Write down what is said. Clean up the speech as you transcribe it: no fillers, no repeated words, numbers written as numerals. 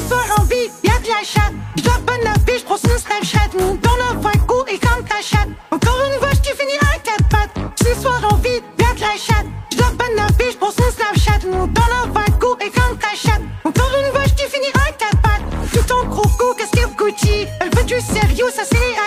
le feu en vie, y'a de la chatte. J'dois bonne la vie, j'prends son Snapchat. Mon dans la voie court et comme ta chatte. Encore une fois, j't'ai fini à quatre pattes. Ce soir en vie, y'a de la chatte. J'dois bonne la vie, j'prends son Snapchat. Mon dans la voie court et comme ta chatte. Encore une fois, j't'ai fini à quatre pattes. Tout en croco, casquette Gucci. Elle veut du sérieux, ça c'est